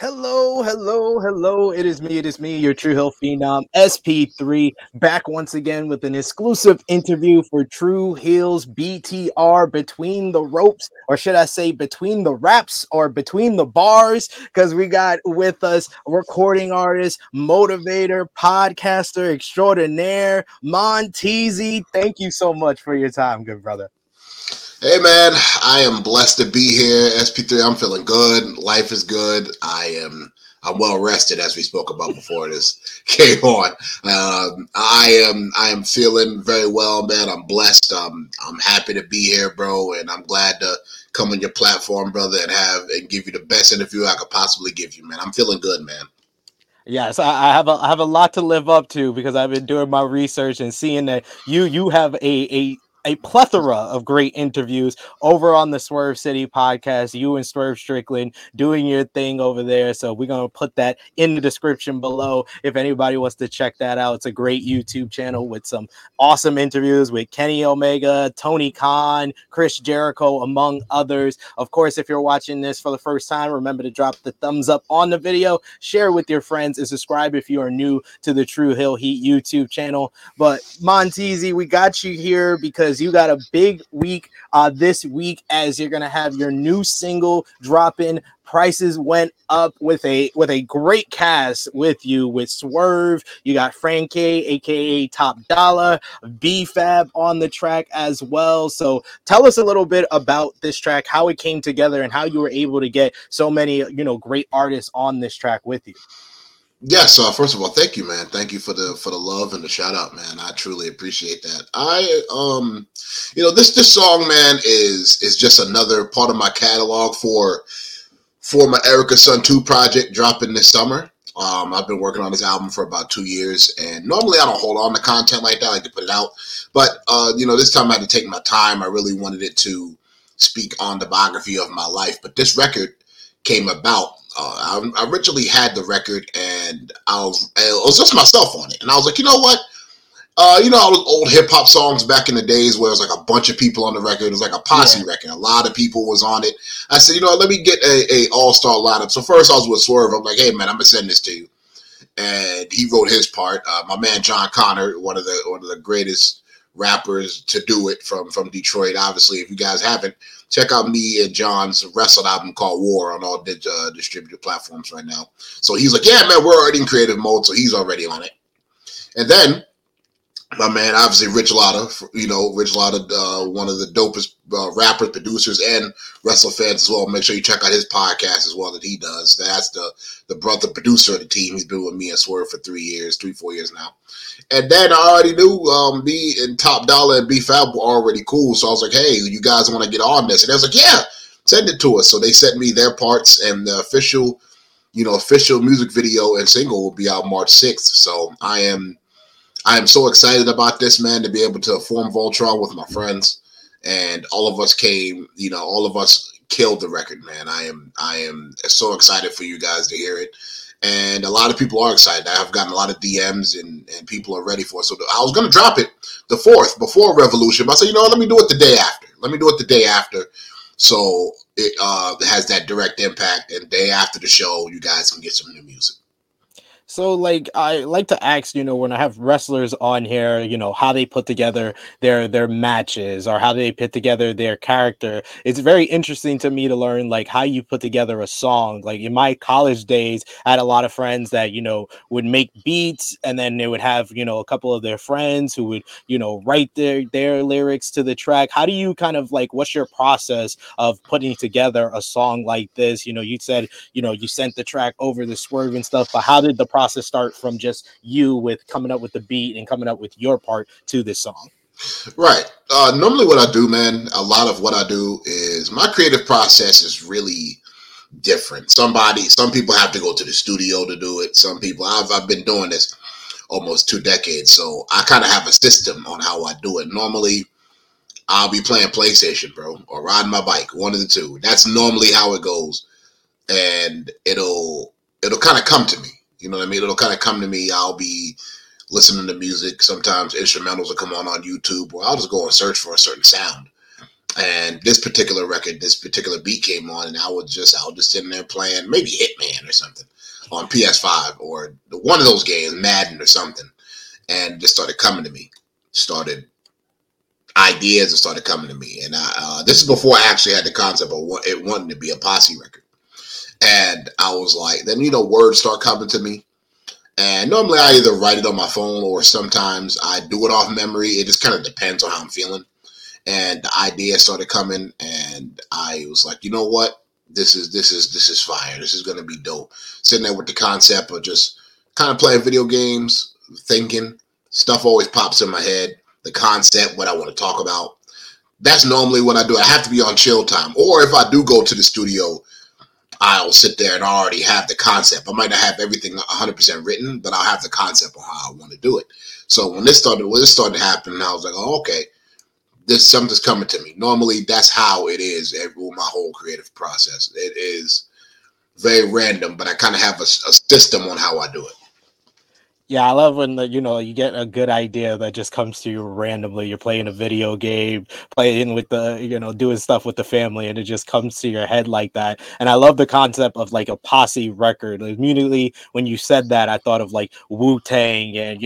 Hello, hello, hello. It is me, your True Hill Phenom, SP3, back once again with an exclusive interview for True Hill's BTR, Between the Ropes, or should I say Between the Wraps or Between the Bars, because we got with us recording artist, motivator, podcaster extraordinaire, Montese. Thank you so much for your time, good brother. Hey man, I am blessed to be here. SP3, I'm feeling good. Life is good. I'm well rested, as we spoke about before this came on. I am feeling very well, man. I'm blessed. I'm happy to be here, bro, and I'm glad to come on your platform, brother, and give you the best interview I could possibly give you, man. I'm feeling good, man. Yes, I have a lot to live up to because I've been doing my research and seeing that you have a plethora of great interviews over on the Swerve City podcast, you and Swerve Strickland doing your thing over there. So we're going to put that in the description below. If anybody wants to check that out, it's a great YouTube channel with some awesome interviews with Kenny Omega, Tony Khan, Chris Jericho, among others. Of course, if you're watching this for the first time, remember to drop the thumbs up on the video, share with your friends, and subscribe if you are new to the True Hill Heat YouTube channel. But Montese, we got you here because you got a big week this week, as you're gonna have your new single drop in. Prices Went Up with a great cast with you, with Swerve. You got Frank K, aka Top Dollar, B-Fab on the track as well. So tell us a little bit about this track, how it came together, and how you were able to get so many, you know, great artists on this track with you. Yes, first of all, thank you, man. Thank you for the love and the shout out, man. I truly appreciate that. This song, man, is just another part of my catalog for my Erica's Son II project dropping this summer. I've been working on this album for about 2 years, and normally I don't hold on to content like that. I like to put it out, but this time I had to take my time. I really wanted it to speak on the biography of my life, but this record came about. I originally had the record, and it was just myself on it. And I was like, you know what? All those old hip-hop songs back in the days where it was like a bunch of people on the record. It was like a posse record. A lot of people was on it. I said, you know what? Let me get a all-star lineup. So first I was with Swerve. I'm like, hey, man, I'm going to send this to you. And he wrote his part. My man John Conner, one of the greatest rappers to do it from Detroit. Obviously, if you guys haven't, check out me and John's wrestled album called War on all distributed platforms right now. So he's like, yeah, man, we're already in creative mode, so he's already on it. And then my man, obviously, Rich Lotta, one of the dopest rappers, producers, and wrestling fans as well. Make sure you check out his podcast as well that he does. That's the brother producer of the team. He's been with me and Swerve for 4 years now. And then I already knew me and Top Dollar and B-Fab were already cool. So I was like, hey, you guys want to get on this? And I was like, yeah, send it to us. So they sent me their parts, and the official music video and single will be out March 6th. So I am so excited about this, man, to be able to form Voltron with my friends, and all of us killed the record, man. I am so excited for you guys to hear it, and a lot of people are excited. I've gotten a lot of DMs, and people are ready for it. So I was going to drop it the 4th before Revolution, but I said, you know what, let me do it the day after, so it has that direct impact, and day after the show, you guys can get some new music. So, I like to ask, when I have wrestlers on here, how they put together their matches or how they put together their character. It's very interesting to me to learn, how you put together a song. In my college days, I had a lot of friends that, would make beats, and then they would have, a couple of their friends who would, write their lyrics to the track. How do you what's your process of putting together a song like this? You said, you sent the track over the Swerve and stuff, but how did the process start from just you with coming up with the beat and coming up with your part to this song? Right. Normally what I do, man, a lot of what I do is my creative process is really different. Some people have to go to the studio to do it. Some people, I've been doing this almost 2 decades. So I kind of have a system on how I do it. Normally I'll be playing PlayStation, bro, or riding my bike, one of the two. That's normally how it goes. And it'll kind of come to me. You know what I mean? It'll kind of come to me. I'll be listening to music. Sometimes instrumentals will come on YouTube, or I'll just go and search for a certain sound. And this particular record, this particular beat came on, and I was just sitting there playing maybe Hitman or something on PS5 or one of those games, Madden or something, and just started coming to me. Ideas started coming to me, and this is before I actually had the concept of what it wanted to be a posse record. And I was like, then words start coming to me, and normally I either write it on my phone or sometimes I do it off memory. It just kind of depends on how I'm feeling. And the idea started coming, and I was like, you know what? This is fire. This is gonna be dope. Sitting there with the concept of just kind of playing video games, thinking. Stuff always pops in my head. The concept, what I want to talk about. That's normally what I do. I have to be on chill time. Or if I do go to the studio, I'll sit there and I already have the concept. I might not have everything 100% written, but I'll have the concept of how I want to do it. So when this started to happen, I was like, oh, okay. Something's coming to me. Normally, that's how it is with my whole creative process. It is very random, but I kind of have a system on how I do it. Yeah, I love when you get a good idea that just comes to you randomly. You're playing a video game, playing with doing stuff with the family, and it just comes to your head like that. And I love the concept of like a posse record. Immediately when you said that, I thought of like Wu-Tang and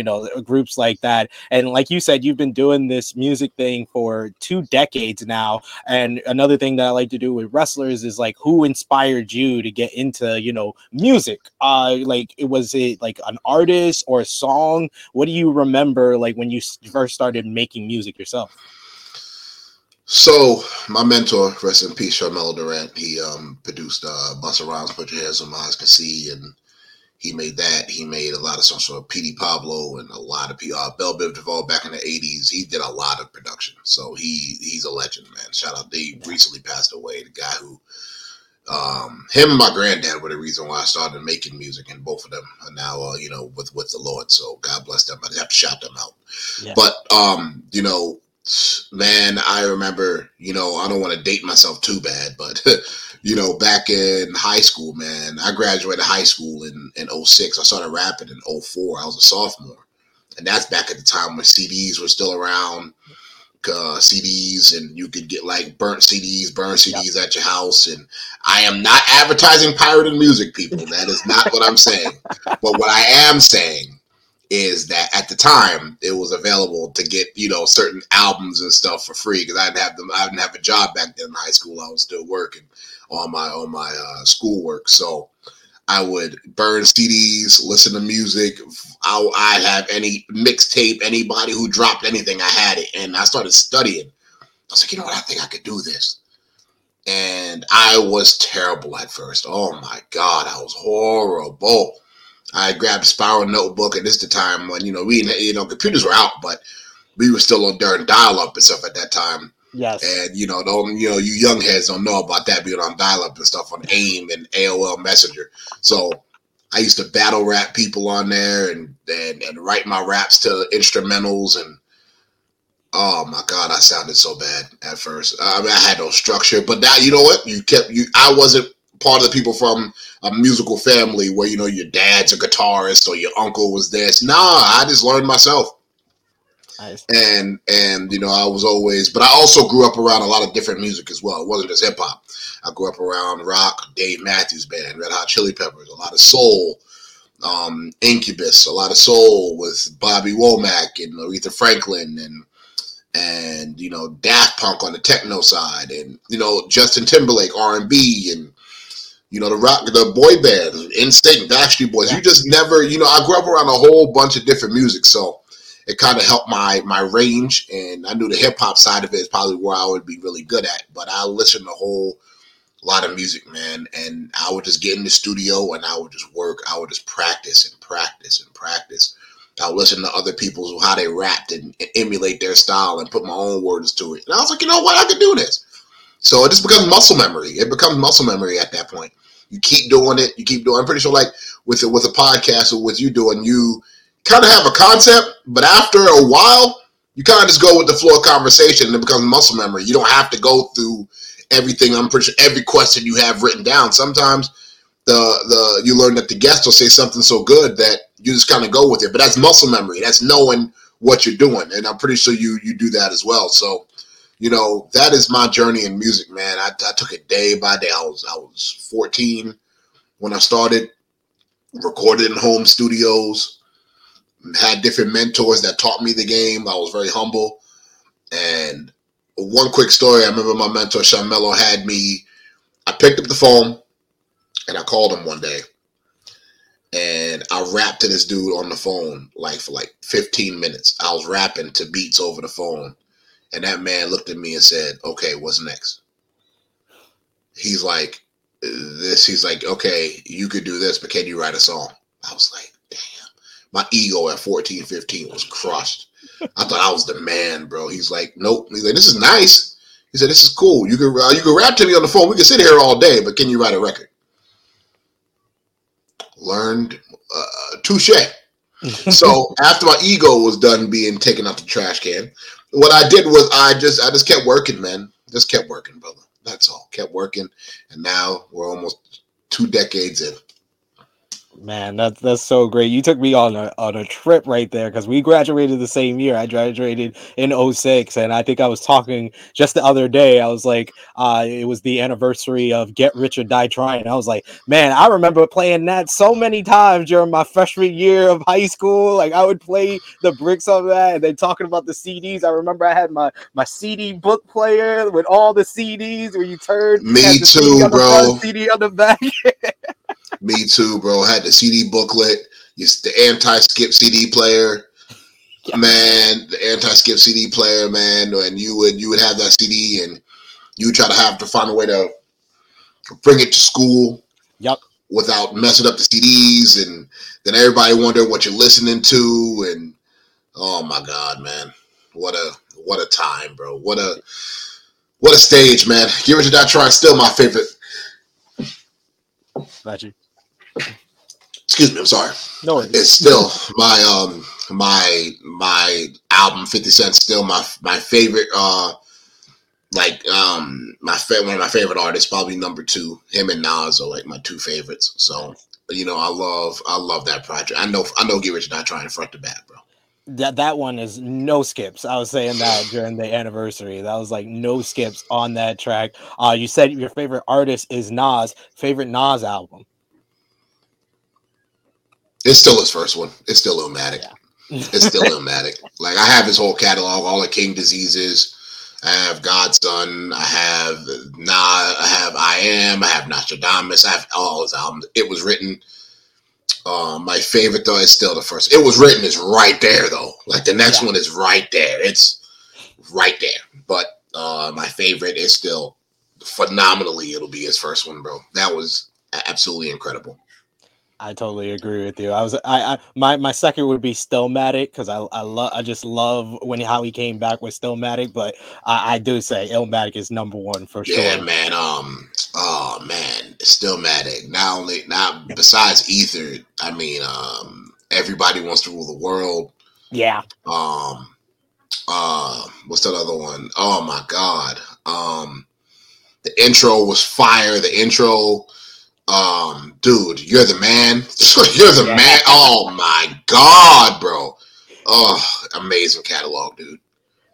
groups like that. And like you said, you've been doing this music thing for 2 decades now. And another thing that I like to do with wrestlers is like, who inspired you to get into music? Was it an artist or a song? What do you remember like when you first started making music yourself? So my mentor, rest in peace, Charmelo Durant, he produced Bustle Rhymes, Put Your Hands on My Eyes Can See, and he made that. He made a lot of songs for P.D. Pablo and a lot of Bell Biv DeVoe back in the 80s. He did a lot of production, so he's a legend, man. Shout out. He recently passed away, the guy who him and my granddad were the reason why I started making music, and both of them are now, with the Lord. So God bless them. I have to shout them out. Yeah. But, man, I remember, I don't want to date myself too bad, but, back in high school, man, I graduated high school in 2006. I started rapping in 2004. I was a sophomore. And that's back at the time when CDs were still around. CDs, and you could get like burnt CDs at your house. And I am not advertising pirated music, people. That is not what I'm saying. But what I am saying is that at the time it was available to get, certain albums and stuff for free, because I didn't have a job back then in high school. I was still working on my schoolwork. So I would burn CDs, listen to music. I have any mixtape, anybody who dropped anything, I had it. And I started studying. I was like, I think I could do this. And I was terrible at first. Oh my God, I was horrible. I grabbed a spiral notebook, and this is the time when, computers were out, but we were still on dial-up and stuff at that time. Yes. And, you young heads don't know about that, being on dial-up and stuff, on AIM and AOL Messenger. So I used to battle rap people on there and write my raps to instrumentals. And, oh, my God, I sounded so bad at first. I mean, I had no structure. But now, you know what? I wasn't part of the people from a musical family where, your dad's a guitarist or your uncle was this. Nah, I just learned myself. Nice. And I was always, but I also grew up around a lot of different music as well. It wasn't just hip hop. I grew up around rock, Dave Matthews Band, Red Hot Chili Peppers, a lot of soul, Incubus, a lot of soul with Bobby Womack and Aretha Franklin, and Daft Punk on the techno side, and Justin Timberlake, R&B, and the rock, the boy band, NSYNC, Backstreet Boys. Yeah. You just never, I grew up around a whole bunch of different music, so. It kind of helped my range, and I knew the hip-hop side of it is probably where I would be really good at, but I listened to a whole lot of music, man, and I would just get in the studio, and I would just work. I would just practice and practice and practice. I would listen to other people's, how they rapped, and emulate their style and put my own words to it, and I was like, I could do this. So it just becomes muscle memory. It becomes muscle memory at that point. You keep doing it. I'm pretty sure, like, with a podcast or with you doing, you kind of have a concept, but after a while, you kind of just go with the flow of conversation, and it becomes muscle memory. You don't have to go through everything. I'm pretty sure every question you have written down. Sometimes the you learn that the guest will say something so good that you just kind of go with it. But that's muscle memory. That's knowing what you're doing, and I'm pretty sure you do that as well. So you know, that is my journey in music, man. I took it day by day. I was 14 when I started, recorded in home studios, had different mentors that taught me the game. I was very humble. And one quick story, I remember my mentor, Charmelo, had me. I picked up the phone and I called him one day. And I rapped to this dude on the phone for 15 minutes. I was rapping to beats over the phone. And that man looked at me and said, okay, what's next? He's like, okay, you could do this, but can you write a song? I was like, damn. My ego at 14, 15 was crushed. I thought I was the man, bro. He's like, nope. He's like, this is nice. He said, this is cool. You can rap to me on the phone. We can sit here all day, but can you write a record? Learned, touche. So after my ego was done being taken out the trash can, what I did was I just kept working, man. Just kept working, brother. That's all. Kept working, and now we're almost 2 decades in. Man, that's so great. You took me on a trip right there because we graduated the same year. I graduated in 06, and I think I was talking just the other day. I was like, it was the anniversary of Get Rich or Die Trying. I was like, man, I remember playing that so many times during my freshman year of high school. Like, I would play the bricks of that, and then talking about the CDs. I remember I had my CD book player with all the CDs where you turned. Me too, bro. CD on the back. Me too, bro. Had the CD booklet, the anti-skip CD player, man. The anti-skip CD player, man. And you would have that CD, and you would try to find a way to bring it to school. Yep. Without messing up the CDs, and then everybody wondering what you're listening to, and oh my God, man, what a time, bro. What a stage, man. Get Rich or Die Trying, still my favorite. Got you. Excuse me, I'm sorry. No worries. It's still my my album 50 Cent, still my favorite one of my favorite artists, probably number 2. Him and Nas are my 2 favorites. So, you know, I love that project. I know Get Rich or Die Trying front to back, bro. That one is no skips. I was saying that during the anniversary. That was no skips on that track. You said your favorite artist is Nas. Favorite Nas album? It's still his first one. It's still Illmatic. Yeah. It's still Illmatic. I have his whole catalog, all the King Diseases. I have Godson. I have Nas. I have I Am. I have Nostradamus. I have all his albums. It Was Written. My favorite though is still the first. It Was Written is right there though. The next one is right there. It's right there. But my favorite is still phenomenally. It'll be his first one, bro. That was absolutely incredible. I totally agree with you. My second would be Stillmatic because I just love how he came back with Stillmatic. But I do say Illmatic is number 1 for sure. Yeah, man. Stillmatic. Not besides Ether. I mean, Everybody Wants to Rule the World. Yeah. What's that other one? Oh my God. The intro was fire. The intro. Dude, You're the Man. You're the Man. Oh my God, bro. Oh, amazing catalog, dude.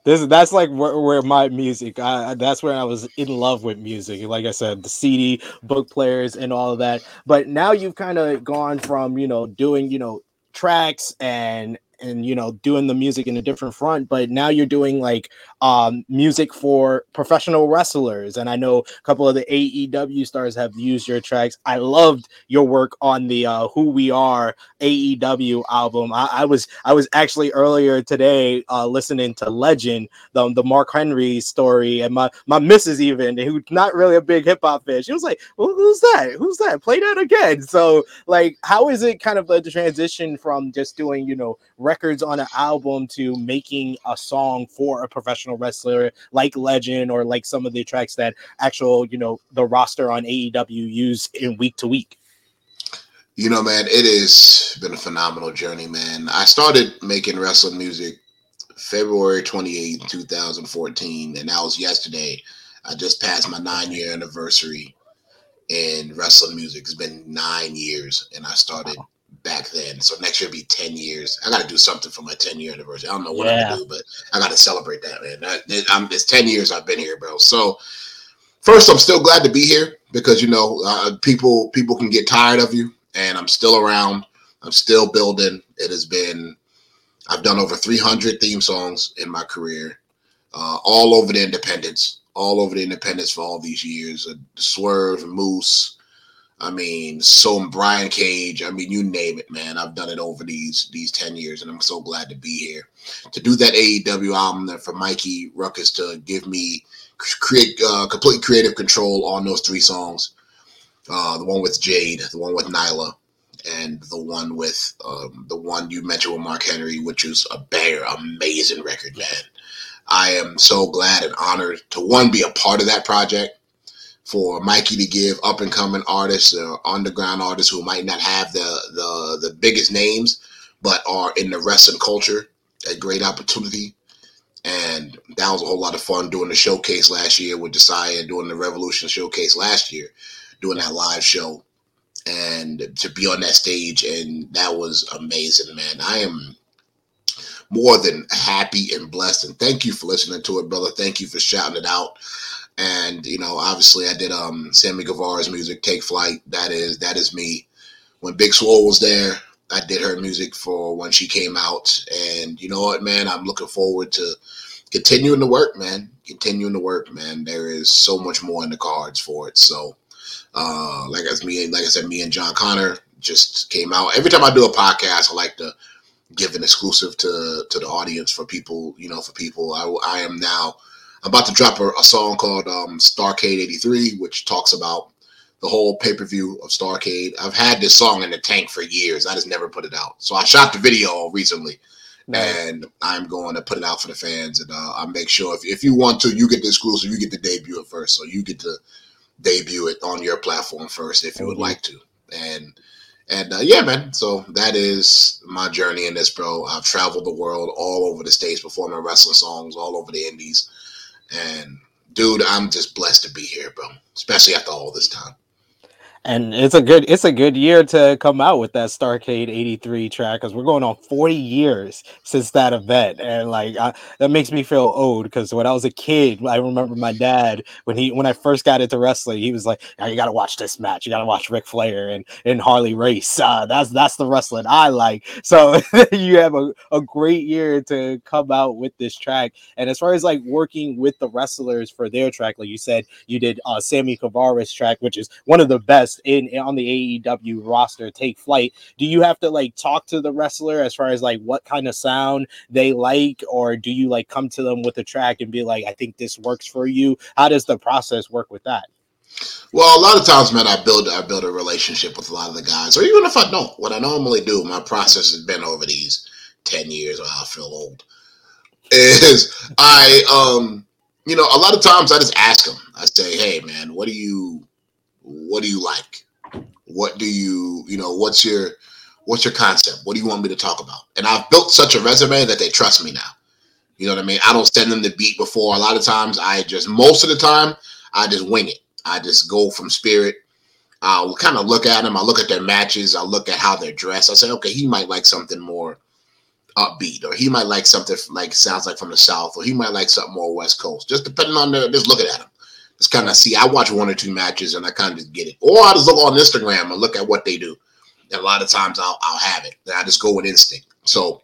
That's where my music. That's where I was in love with music. Like I said, the CD, book players, and all of that. But now you've kind of gone from doing tracks and doing the music in a different front, but now you're doing music for professional wrestlers, and I know a couple of the AEW stars have used your tracks. I loved your work on the Who We Are AEW album. I was actually earlier today listening to Legend, the Mark Henry story, and my missus even, who's not really a big hip-hop fan, she was like, well, who's that, play that again. So how is it kind of the transition from just doing records on an album to making a song for a professional wrestler like Legend or like some of the tracks that actual the roster on AEW use in week to week? Man, it has been a phenomenal journey, man. I started making wrestling music February 28, 2014, and that was yesterday. I just passed my 9-year anniversary in wrestling music. It's been 9 years, and I started back then. So next year will be 10 years. I got to do something for my 10-year anniversary. I don't know what I'm going to do, but I got to celebrate that, man. It's 10 years I've been here, bro. So first, I'm still glad to be here because, you know, people can get tired of you, and I'm still around. I'm still building. It has been – I've done over 300 theme songs in my career, all over the independents for all these years. Swerve, Moose, I mean, so Brian Cage, I mean, you name it, man. I've done it over these 10 years, and I'm so glad to be here. To do that AEW album for Mikey Ruckus, to give me complete creative control on those three songs, the one with Jade, the one with Nyla, and the one with the one you mentioned with Mark Henry, which is a banger, amazing record, man. I am so glad and honored to, one, be a part of that project, for Mikey to give up-and-coming artists or underground artists who might not have the biggest names but are in the wrestling culture a great opportunity. And that was a whole lot of fun doing the showcase last year with Josiah, doing the Revolution showcase last year, doing that live show, and to be on that stage, and that was amazing, man. I am more than happy and blessed, and thank you for listening to it, brother. Thank you for shouting it out. And, you know, obviously I did Sammy Guevara's music, Take Flight. That is me. When Big Swole was there, I did her music for when she came out. And you know what, man, I'm looking forward to continuing the work, man. There is so much more in the cards for it. So like I said, me and John Conner just came out. Every time I do a podcast, I like to give an exclusive to the audience for people, you know, for people. I am now about to drop a song called Starrcade '83, which talks about the whole pay-per-view of Starrcade. I've had this song in the tank for years. I just never put it out. So I shot the video recently, and I'm going to put it out for the fans. And I'll make sure if you want to, you get the exclusive, you get to debut it first. So you get to debut it on your platform first if you would like to. And yeah, man, so that is my journey in this, bro. I've traveled the world, all over the states, performing wrestling songs, all over the indies. And, dude, I'm just blessed to be here, bro, especially after all this time. And it's a good year to come out with that Starrcade '83 track, because we're going on 40 years since that event. And, like, that makes me feel old, because when I was a kid, I remember my dad, when I first got into wrestling, he was like, "Now you got to watch this match. You got to watch Ric Flair and Harley Race. That's the wrestling I like." So you have a great year to come out with this track. And as far as, like, working with the wrestlers for their track, like you said, you did Sammy Guevara's track, which is one of the best on the AEW roster, Take Flight. Do you have to, like, talk to the wrestler as far as, like, what kind of sound they like, or do you, like, come to them with a track and be like, "I think this works for you"? How does the process work with that? Well, a lot of times, man, I build a relationship with a lot of the guys, or even if I don't, what I normally do, my process has been over these 10 years, or I feel old, is you know, a lot of times I just ask them. I say, "Hey, man, what do you like? What do you, you know, what's your concept? What do you want me to talk about?" And I've built such a resume that they trust me now. You know what I mean? I don't send them the beat before. A lot of times most of the time I just wing it. I just go from spirit. I'll kind of look at them. I look at their matches. I look at how they're dressed. I say, okay, he might like something more upbeat, or he might like something like sounds like from the South, or he might like something more West Coast, just depending on just looking at them. Just kind of see. I watch one or two matches and I kind of just get it. Or I just look on Instagram and look at what they do. And a lot of times I'll have it. And I just go with instinct. So,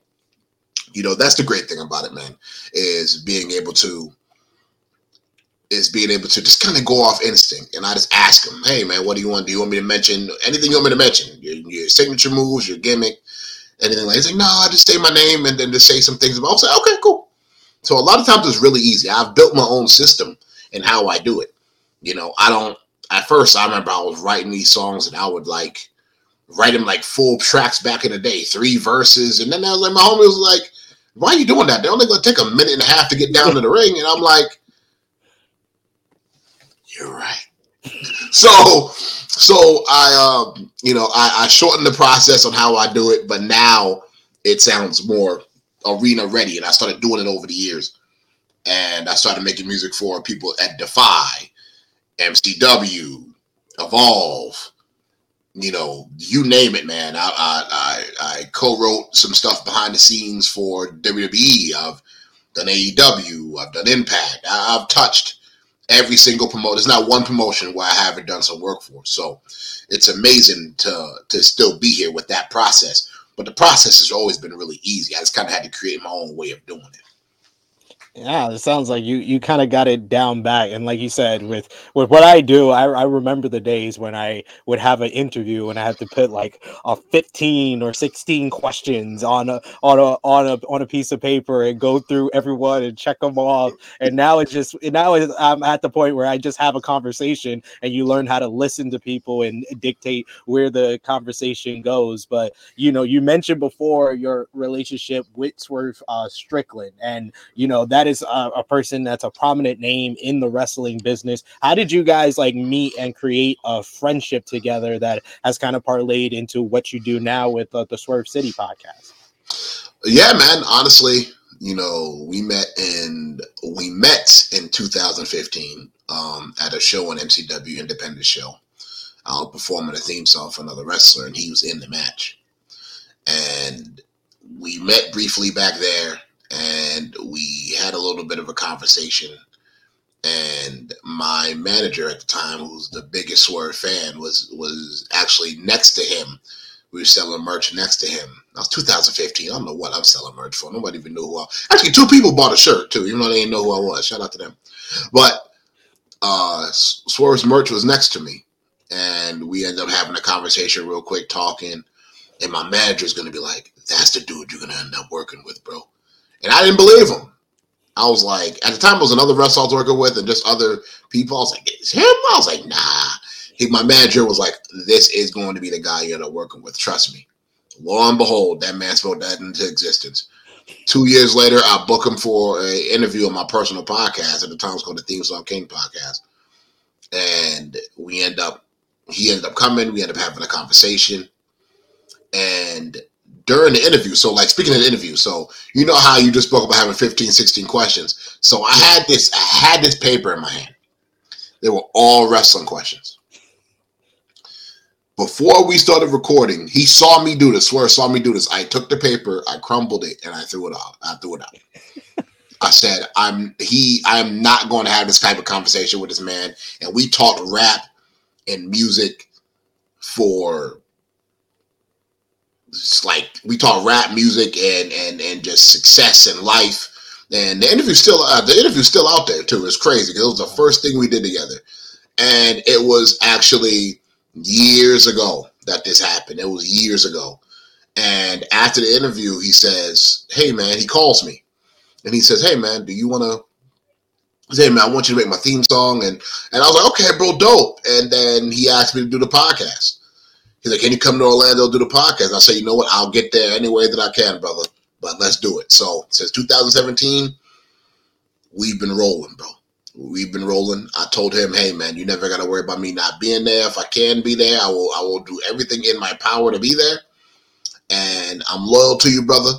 you know, that's the great thing about it, man, is being able to just kind of go off instinct. And I just ask them, "Hey, man, what do you want? Do you want me to mention anything you want me to mention? Your signature moves, your gimmick, anything like that?" It's like, "No, I just say my name and then just say some things about." I'll say, "Okay, cool." So a lot of times it's really easy. I've built my own system and how I do it. You know, at first I remember I was writing these songs and I would like write them like full tracks back in the day, 3 verses. And then I was like, my homie was like, "Why are you doing that? They're only going to take a minute and a half to get down to the ring." And I'm like, "You're right." So I, you know, I shortened the process on how I do it, but now it sounds more arena ready. And I started doing it over the years. And I started making music for people at Defy, MCW, Evolve, you know, you name it, man. I co-wrote some stuff behind the scenes for WWE. I've done AEW. I've done Impact. I've touched every single promotion. There's not one promotion where I haven't done some work for. So it's amazing to still be here with that process. But the process has always been really easy. I just kind of had to create my own way of doing it. Yeah, it sounds like you kind of got it down back. And like you said, with what I do, I remember the days when I would have an interview and I had to put like 15 or 16 questions on a piece of paper and go through everyone and check them off. And now I'm at the point where I just have a conversation and you learn how to listen to people and dictate where the conversation goes. But, you know, you mentioned before your relationship with Swerve Strickland, and, you know, that is a person that's a prominent name in the wrestling business. How did you guys like meet and create a friendship together that has kind of parlayed into what you do now with the Swerve City podcast? Yeah, man. Honestly, you know, we met in 2015 at a show on MCW, independent show. I was performing a theme song for another wrestler, and he was in the match. And we met briefly back there. And we had a little bit of a conversation, and my manager at the time, who's the biggest Swerve fan, was actually next to him. We were selling merch next to him. That was 2015. I don't know what I'm selling merch for. Nobody even knew who I was. Actually, two people bought a shirt, too, even though they didn't know who I was. Shout out to them. But Swerve's merch was next to me, and we ended up having a conversation real quick, talking, and my manager's going to be like, that's the dude you're going to end up working with, bro. And I didn't believe him. I was like, at the time, it was another wrestler I was working with and just other people. I was like, it's him? I was like, nah. My manager was like, this is going to be the guy you're working with. Trust me. Lo and behold, that man spoke that into existence. 2 years later, I booked him for an interview on my personal podcast. At the time, it was called the Theme Song King Podcast. And he ended up coming. We ended up having a conversation. And during the interview, speaking of the interview, so you know how you just spoke about having 15, 16 questions. So I had this paper in my hand. They were all wrestling questions. Before we started recording, he saw me do this. Swerve saw me do this. I took the paper, I crumbled it, and I threw it out. I said, "I'm not going to have this type of conversation with this man." And we talked rap and music for. It's like we talk rap music and just success in life, and the interview's still out there too. It's crazy because it was the first thing we did together, and it was actually years ago that this happened. It was years ago, and after the interview, he says, "Hey man," he calls me, and he says, "Hey man, do you want to?" Hey man, I want you to make my theme song, and I was like, "Okay, bro, dope." And then he asked me to do the podcast. He's like, can you come to Orlando do the podcast? I said, you know what? I'll get there any way that I can, brother. But let's do it. So since 2017, we've been rolling, bro. We've been rolling. I told him, hey, man, you never got to worry about me not being there. If I can be there, I will do everything in my power to be there. And I'm loyal to you, brother.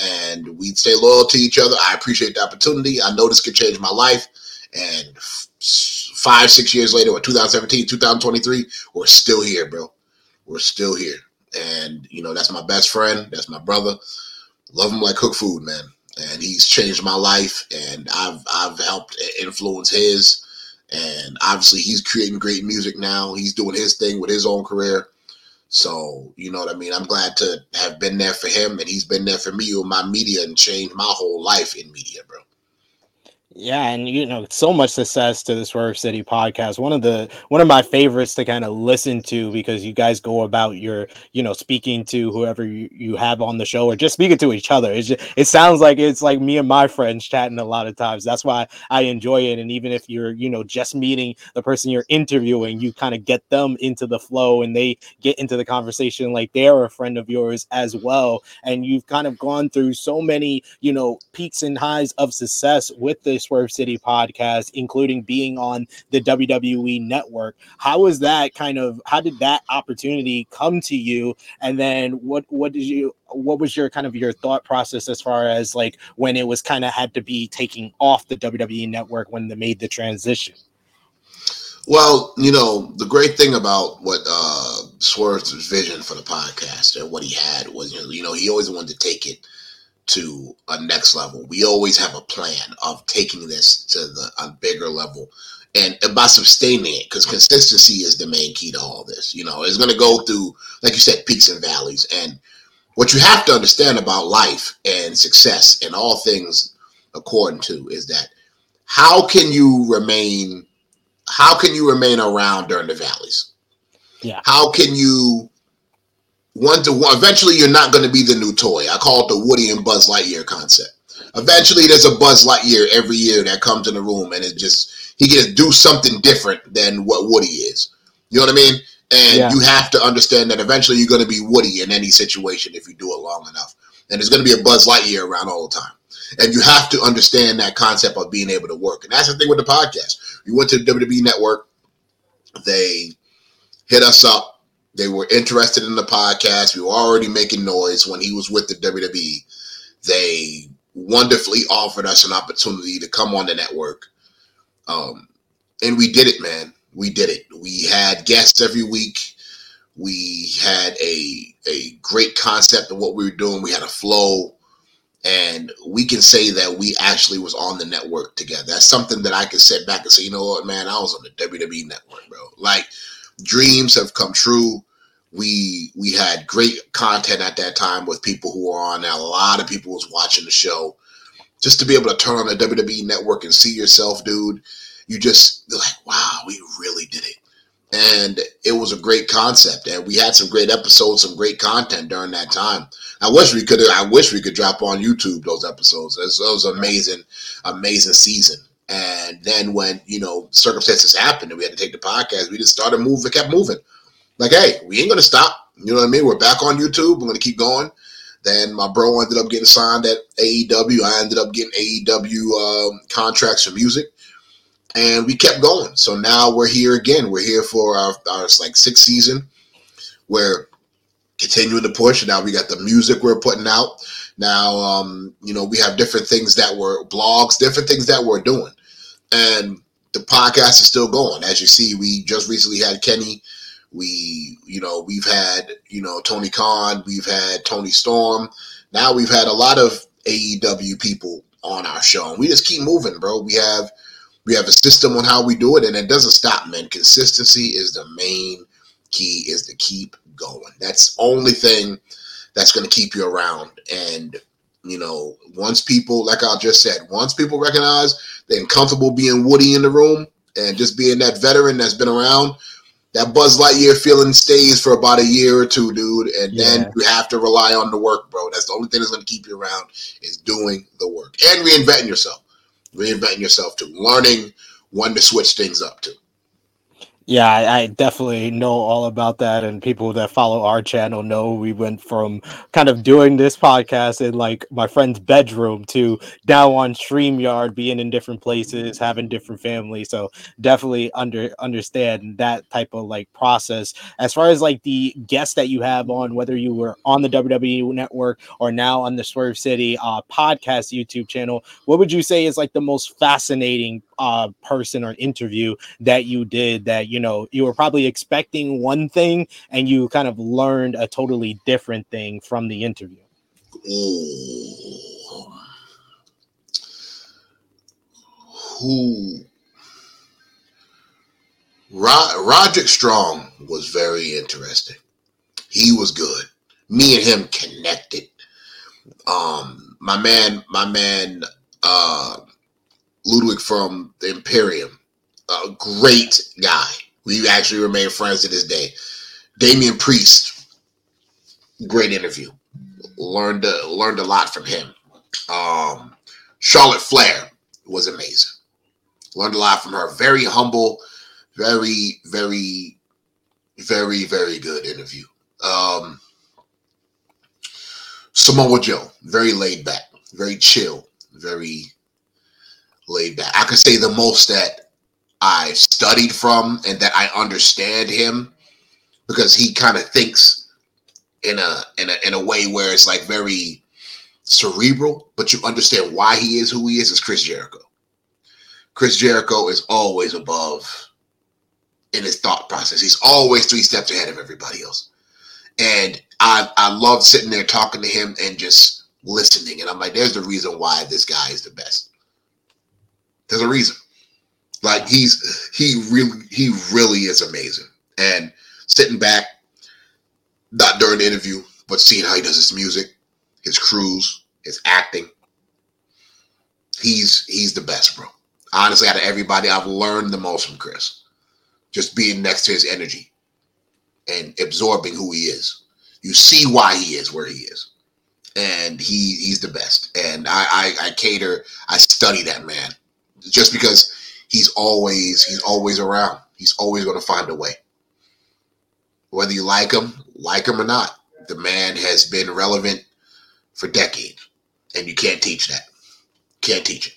And we stay loyal to each other. I appreciate the opportunity. I know this could change my life. And 5-6 years later, or 2017, 2023, we're still here, bro. We're still here. And, you know, that's my best friend. That's my brother. Love him like cook food, man. And he's changed my life. And I've helped influence his. And obviously he's creating great music now. He's doing his thing with his own career. So, you know what I mean? I'm glad to have been there for him. And he's been there for me with my media and changed my whole life in media, bro. Yeah, and you know, so much success to the Swerve City podcast. One of my favorites to kind of listen to, because you guys go about your, you know, speaking to whoever you have on the show or just speaking to each other. It sounds like it's like me and my friends chatting a lot of times. That's why I enjoy it. And even if you're, you know, just meeting the person you're interviewing, you kind of get them into the flow and they get into the conversation like they're a friend of yours as well. And you've kind of gone through so many, you know, peaks and highs of success with this Swerve City podcast, including being on the WWE network. How did that opportunity come to you? And then what was your kind of your thought process as far as like when it was kind of had to be taking off the WWE network when they made the transition? Well, you know, the great thing about what Swerve's vision for the podcast, and what he had was, he always wanted to take it to a next level. We always have a plan of taking this to a bigger level, and by sustaining it, because consistency is the main key to all this. It's going to go through, like you said, peaks and valleys. And what you have to understand about life and success and all things according to is that how can you remain around during the valleys? Yeah. How can you eventually you're not going to be the new toy. I call it the Woody and Buzz Lightyear concept. Eventually there's a Buzz Lightyear every year that comes in the room, and he gets to do something different than what Woody is. You know what I mean? And You have to understand that eventually you're going to be Woody in any situation if you do it long enough. And there's going to be a Buzz Lightyear around all the time. And you have to understand that concept of being able to work. And that's the thing with the podcast. You went to the WWE Network. They hit us up. They were interested in the podcast. We were already making noise when he was with the WWE. They wonderfully offered us an opportunity to come on the network. And we did it, man. We did it. We had guests every week. We had a great concept of what we were doing. We had a flow. And we can say that we actually was on the network together. That's something that I can sit back and say, you know what, man, I was on the WWE Network, bro. Like, dreams have come true. We had great content at that time with people who were on. A lot of people was watching the show. Just to be able to turn on the WWE Network and see yourself, dude, you just like, wow, we really did it. And it was a great concept, and we had some great episodes, some great content during that time. I wish we could drop on YouTube those episodes. It was amazing season. And then when circumstances happened and we had to take the podcast, we just started moving, kept moving. Like, hey, we ain't gonna stop. You know what I mean? We're back on YouTube. We're gonna keep going. Then my bro ended up getting signed at AEW. I ended up getting AEW contracts for music. And we kept going. So now we're here again. We're here for our sixth season. We're continuing to push. Now we got the music we're putting out. Now, we have different things that were blogs, different things that we're doing. And the podcast is still going. As you see, we just recently had Kenny. We've had, Tony Khan. We've had Tony Storm. Now we've had a lot of AEW people on our show. And we just keep moving, bro. We have a system on how we do it, and it doesn't stop, man. Consistency is the main key, is to keep going. That's the only thing that's going to keep you around. And, once people, like I just said, once people recognize they're comfortable being Woody in the room and just being that veteran that's been around, that Buzz Lightyear feeling stays for about a year or two, dude. And then you have to rely on the work, bro. That's the only thing that's going to keep you around, is doing the work and reinventing yourself. Learning when to switch things up to. Yeah, I definitely know all about that, and people that follow our channel know we went from kind of doing this podcast in like my friend's bedroom to now on StreamYard, being in different places, having different families. So definitely understand that type of like process. As far as like the guests that you have on, whether you were on the WWE Network or now on the Swerve City podcast YouTube channel, what would you say is like the most fascinating person or interview that you did that you were probably expecting one thing and you kind of learned a totally different thing from the interview? Roderick Strong was very interesting. He was good. Me and him connected. My man Ludwig from the Imperium, a great guy. We actually remain friends to this day. Damien Priest, great interview. Learned a lot from him. Charlotte Flair was amazing. Learned a lot from her. Very humble, very, very, very, very good interview. Samoa Joe, very laid back, very chill, very laid back. I could say the most that I studied from and that I understand him, because he kind of thinks in a way where it's like very cerebral, but you understand why he is who he is. Is Chris Jericho. Chris Jericho is always above in his thought process. He's always 3 steps ahead of everybody else. And I love sitting there talking to him and just listening. And I'm like, there's the reason why this guy is the best. There's a reason. Like, he really is amazing. And sitting back, not during the interview, but seeing how he does his music, his crews, his acting, he's the best, bro. Honestly, out of everybody, I've learned the most from Chris. Just being next to his energy and absorbing who he is. You see why he is where he is. And he's the best. And I study that man. Just because he's always around. He's always going to find a way. Whether you like him or not, the man has been relevant for decades. And you can't teach that. Can't teach it.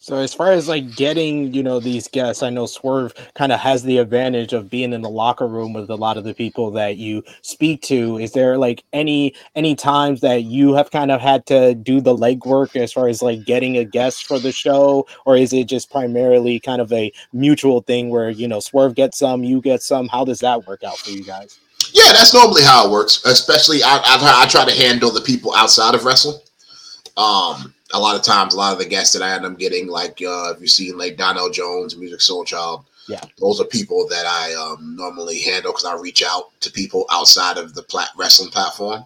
So as far as like getting, you know, these guests, I know Swerve kind of has the advantage of being in the locker room with a lot of the people that you speak to. Is there like any times that you have kind of had to do the legwork as far as like getting a guest for the show? Or is it just primarily kind of a mutual thing where, you know, Swerve gets some, you get some? How does that work out for you guys? Yeah, that's normally how it works. Especially I try to handle the people outside of wrestling. A lot of times, a lot of the guests that I end up getting, like if you've seen like Donnell Jones, Music Soulchild, yeah, those are people that I normally handle because I reach out to people outside of the wrestling platform,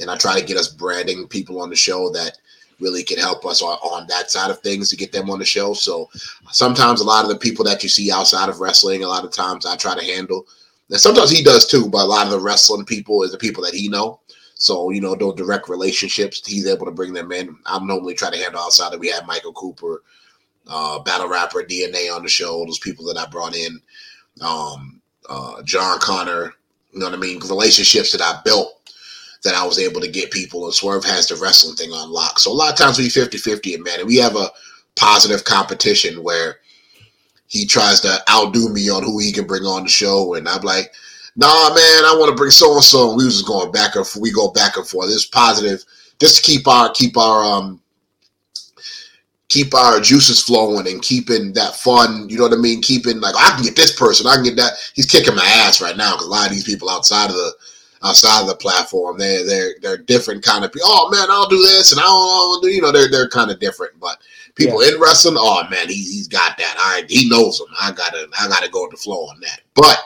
and I try to get us branding people on the show that really can help us on that side of things to get them on the show. So sometimes a lot of the people that you see outside of wrestling, a lot of times I try to handle. And sometimes he does too, but a lot of the wrestling people is the people that he know. So, you know, those direct relationships, he's able to bring them in. I'm normally trying to handle outside that. We had Michael Cooper, battle rapper DNA on the show, those people that I brought in, John Conner, you know what I mean? Relationships that I built that I was able to get people, and Swerve has the wrestling thing on lock. So a lot of times we 50-50 it, man, and we have a positive competition where he tries to outdo me on who he can bring on the show, and I'm like, nah, man, I want to bring so-and-so. We was just going back and forth. We go back and forth. It's positive. Just to keep our juices flowing and keeping that fun, you know what I mean? Keeping, like, I can get this person. I can get that. He's kicking my ass right now because a lot of these people outside of the platform, they're different kind of people. Oh, man, I'll do this, and I'll do, you know, they're kind of different. But people in wrestling, oh, man, he's got that. He knows them. I gotta go with the flow on that. But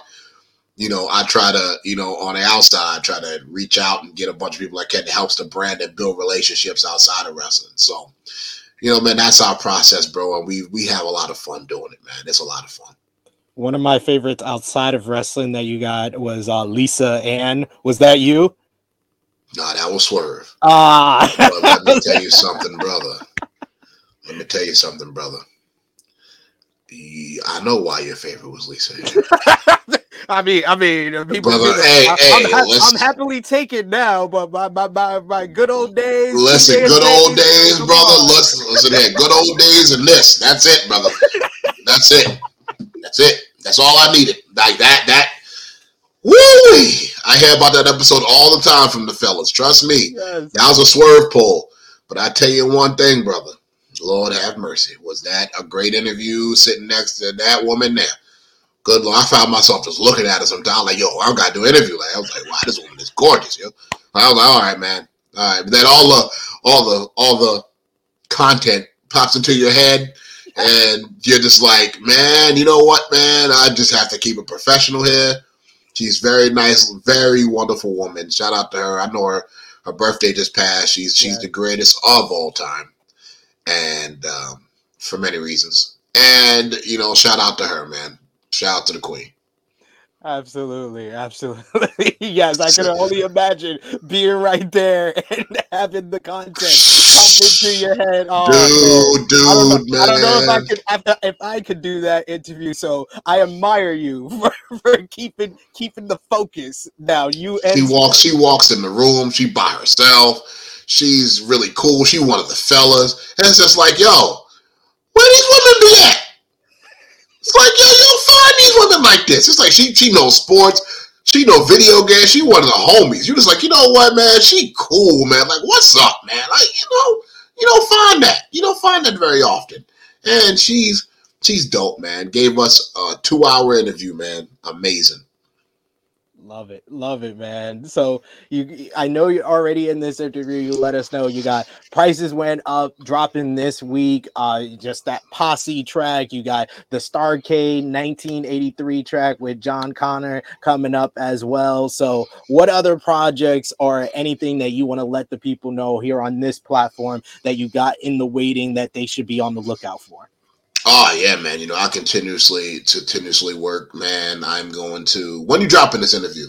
you know, I try to, you know, on the outside, I try to reach out and get a bunch of people like that helps the brand and build relationships outside of wrestling. So, you know, man, that's our process, bro. And we have a lot of fun doing it, man. It's a lot of fun. One of my favorites outside of wrestling that you got was Lisa Ann. Was that you? No, that was Swerve. Let me tell you something, brother. I know why your favorite was Lisa Ann. I mean, people brother, I'm happily taken now, but my good old days. Listen, good old days, brother. Listen here, good old days and this. That's it, brother. That's it. That's all I needed. Like that. Woo! I hear about that episode all the time from the fellas. Trust me. Yes. That was a Swerve pull. But I tell you one thing, brother. Lord have mercy. Was that a great interview sitting next to that woman there? Good Lord, I found myself just looking at her sometimes, like, yo, I got to do an interview. Like, I was like, wow, this woman is gorgeous, yo. I was like, all right, man, all right. But then all the content pops into your head, and you're just like, man, you know what, man? I just have to keep it professional here. She's very nice, very wonderful woman. Shout out to her. I know her birthday just passed. She's the greatest of all time, and for many reasons. And you know, shout out to her, man. Shout out to the queen. Absolutely. Yes, I could only imagine being right there and having the content pop into your head. Oh, dude, I don't know if I could do that interview. So I admire you for keeping the focus. now you. And she walks in the room. She by herself. She's really cool. She one of the fellas, and it's just like, yo, where these women be at? It's like, yo, you don't find these women like this. It's like she knows sports. She knows video games. She one of the homies. You're just like, you know what, man? She cool, man. Like, what's up, man? Like, you know, you don't find that. You don't find that very often. And she's She's dope, man. Gave us a 2-hour interview, man. Amazing. Love it, man. So I know you're already in this interview. You let us know you got Prices Went Up dropping this week. Just that Posse track. You got the Starrcade '83 track with John Conner coming up as well. So what other projects or anything that you want to let the people know here on this platform that you got in the waiting that they should be on the lookout for? Oh yeah, man. You know, I continuously work, man. I'm going to. When are you dropping this interview?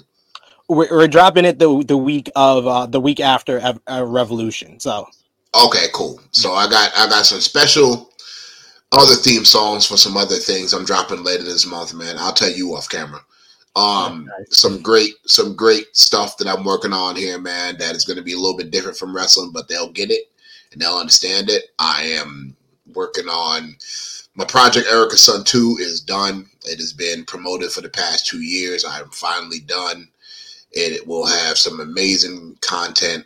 We're dropping it the week after Revolution. So. Okay, cool. So I got some special other theme songs for some other things I'm dropping later this month, man. I'll tell you off camera. Nice. Some great stuff that I'm working on here, man. That is going to be a little bit different from wrestling, but they'll get it and they'll understand it. I am working on. My project, Erica's Son II, is done. It has been promoted for the past 2 years. I am finally done. And it will have some amazing content.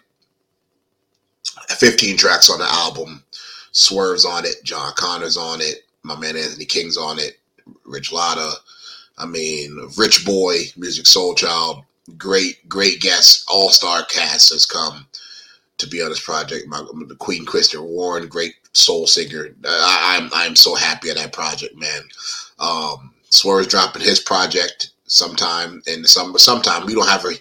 15 tracks on the album. Swerve's on it. John Connor's on it. My man Anthony King's on it. Rich Lotta. Rich Boy, Music Soulchild. Great guests. All-star cast has come to be on this project. The Queen Kristen Warren, great soul singer. I'm so happy at that project, man. Swerve's dropping his project sometime in the summer. Sometime we both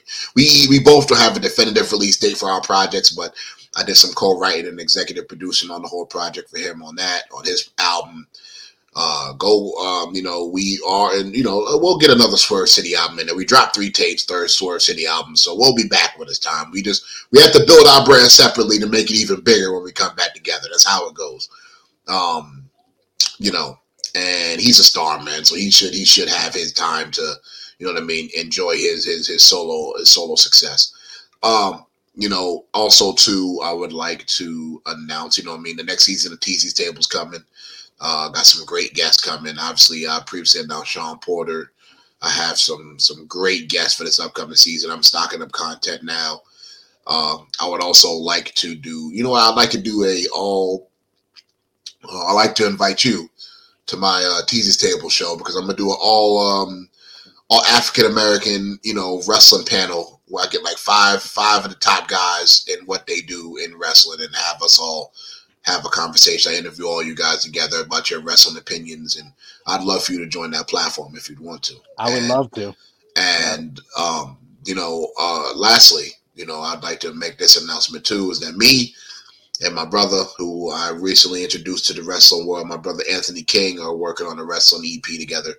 don't have a definitive release date for our projects, but I did some co-writing and executive producing on the whole project for him on his album. We'll get another Swerve City album in there. We dropped 3 tapes, third Swerve City album, so we'll be back when it's time. We have to build our brand separately to make it even bigger when we come back together. That's how it goes. And he's a star, man, so he should have his time to, enjoy his solo success. Also too, I would like to announce, the next season of Teezy's Table is coming. Got some great guests coming. Obviously, I previously announced Sean Porter. I have some great guests for this upcoming season. I'm stocking up content now. I would also like to do, I'd like to do I like to invite you to my Teezy's Table show, because I'm gonna do an all African American, wrestling panel where I get like five of the top guys and what they do in wrestling, and have us all have a conversation. I interview all you guys together about your wrestling opinions, and I'd love for you to join that platform if you'd want to. I would love to. And, lastly, I'd like to make this announcement too, is that me and my brother, who I recently introduced to the wrestling world, my brother Anthony King, are working on a wrestling EP together.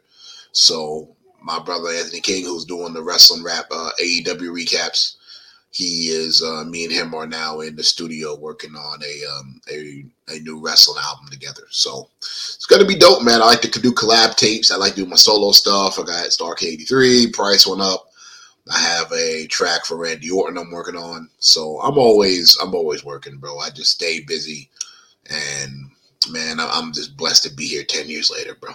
So my brother Anthony King, who's doing the wrestling rap AEW recaps, he is. Me and him are now in the studio working on a new wrestling album together. So it's gonna be dope, man. I like to do collab tapes. I like to do my solo stuff. I got Starrcade '83, Price Went Up. I have a track for Randy Orton I'm working on. So I'm always working, bro. I just stay busy, and man, I'm just blessed to be here 10 years later, bro.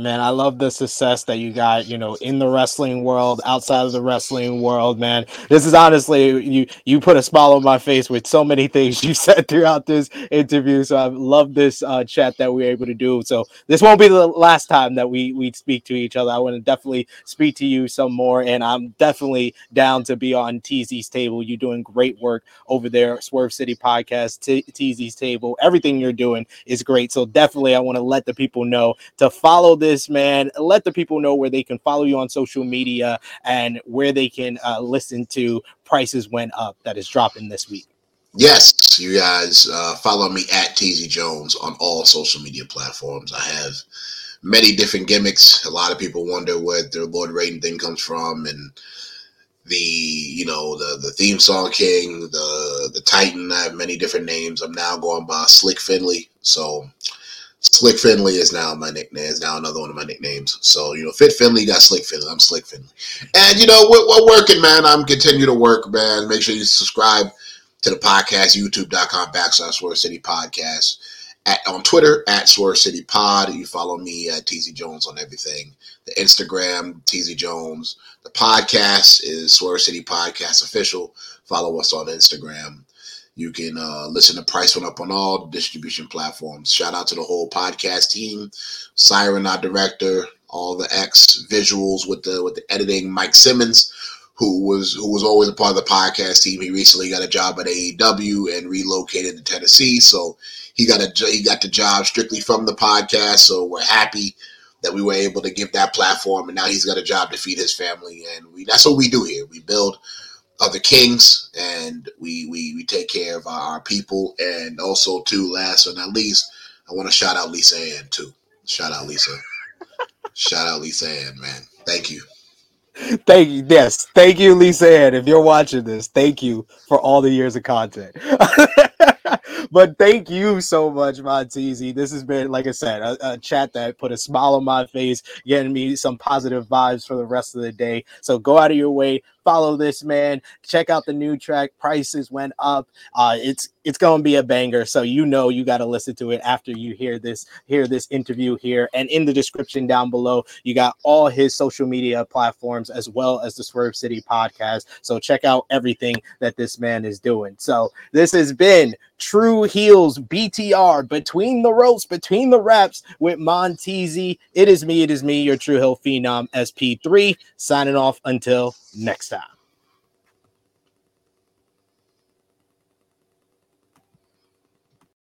Man, I love the success that you got, in the wrestling world, outside of the wrestling world, man. This is honestly, you put a smile on my face with so many things you said throughout this interview. So I love this chat that we were able to do. So this won't be the last time that we speak to each other. I want to definitely speak to you some more, and I'm definitely down to be on Teezy's Table. You're doing great work over there, Swerve City Podcast, Teezy's Table. Everything you're doing is great. So definitely I want to let the people know to follow this, man. Let the people know where they can follow you on social media and where they can listen to Prices Went Up that is dropping this week. Yes, you guys follow me at Teezy Jones on all social media platforms. I have many different gimmicks. A lot of people wonder where their Lord Raiden thing comes from, and the theme song king, the Titan. I have many different names. I'm now going by Slick Finley. So Slick Finley is now my nickname. It's now another one of my nicknames. So, Fit Finley got Slick Finley. I'm Slick Finley. And, we're working, man. I'm continuing to work, man. Make sure you subscribe to the podcast, youtube.com/Swerve City Podcast. On Twitter, at Swerve City Pod. You follow me at Teezy Jones on everything. The Instagram, Teezy Jones. The podcast is Swerve City Podcast Official. Follow us on Instagram. You can listen to Price Went Up on all the distribution platforms. Shout out to the whole podcast team, Siren, our director, all the ex visuals with the editing, Mike Simmons, who was always a part of the podcast team. He recently got a job at AEW and relocated to Tennessee, so he got the job strictly from the podcast. So we're happy that we were able to give that platform, and now he's got a job to feed his family, and that's what we do here. We build other kings, and we take care of our people. And also, too, last but not least, I want to shout out Lisa Ann, too. Shout out Lisa. Shout out Lisa Ann, man. Thank you. Thank you. Yes. Thank you, Lisa Ann. If you're watching this, thank you for all the years of content. But thank you so much, Montese. This has been, like I said, a chat that put a smile on my face, getting me some positive vibes for the rest of the day. So go out of your way, follow this man, check out the new track, Prices Went Up. It's going to be a banger, so you got to listen to it after you hear this interview here. And in the description down below, you got all his social media platforms as well as the Swerve City podcast. So check out everything that this man is doing. So this has been True Heels BTR, Between the Ropes, Between the Wraps with Montese. It is me, your True Hill Phenom SP3, signing off until next time.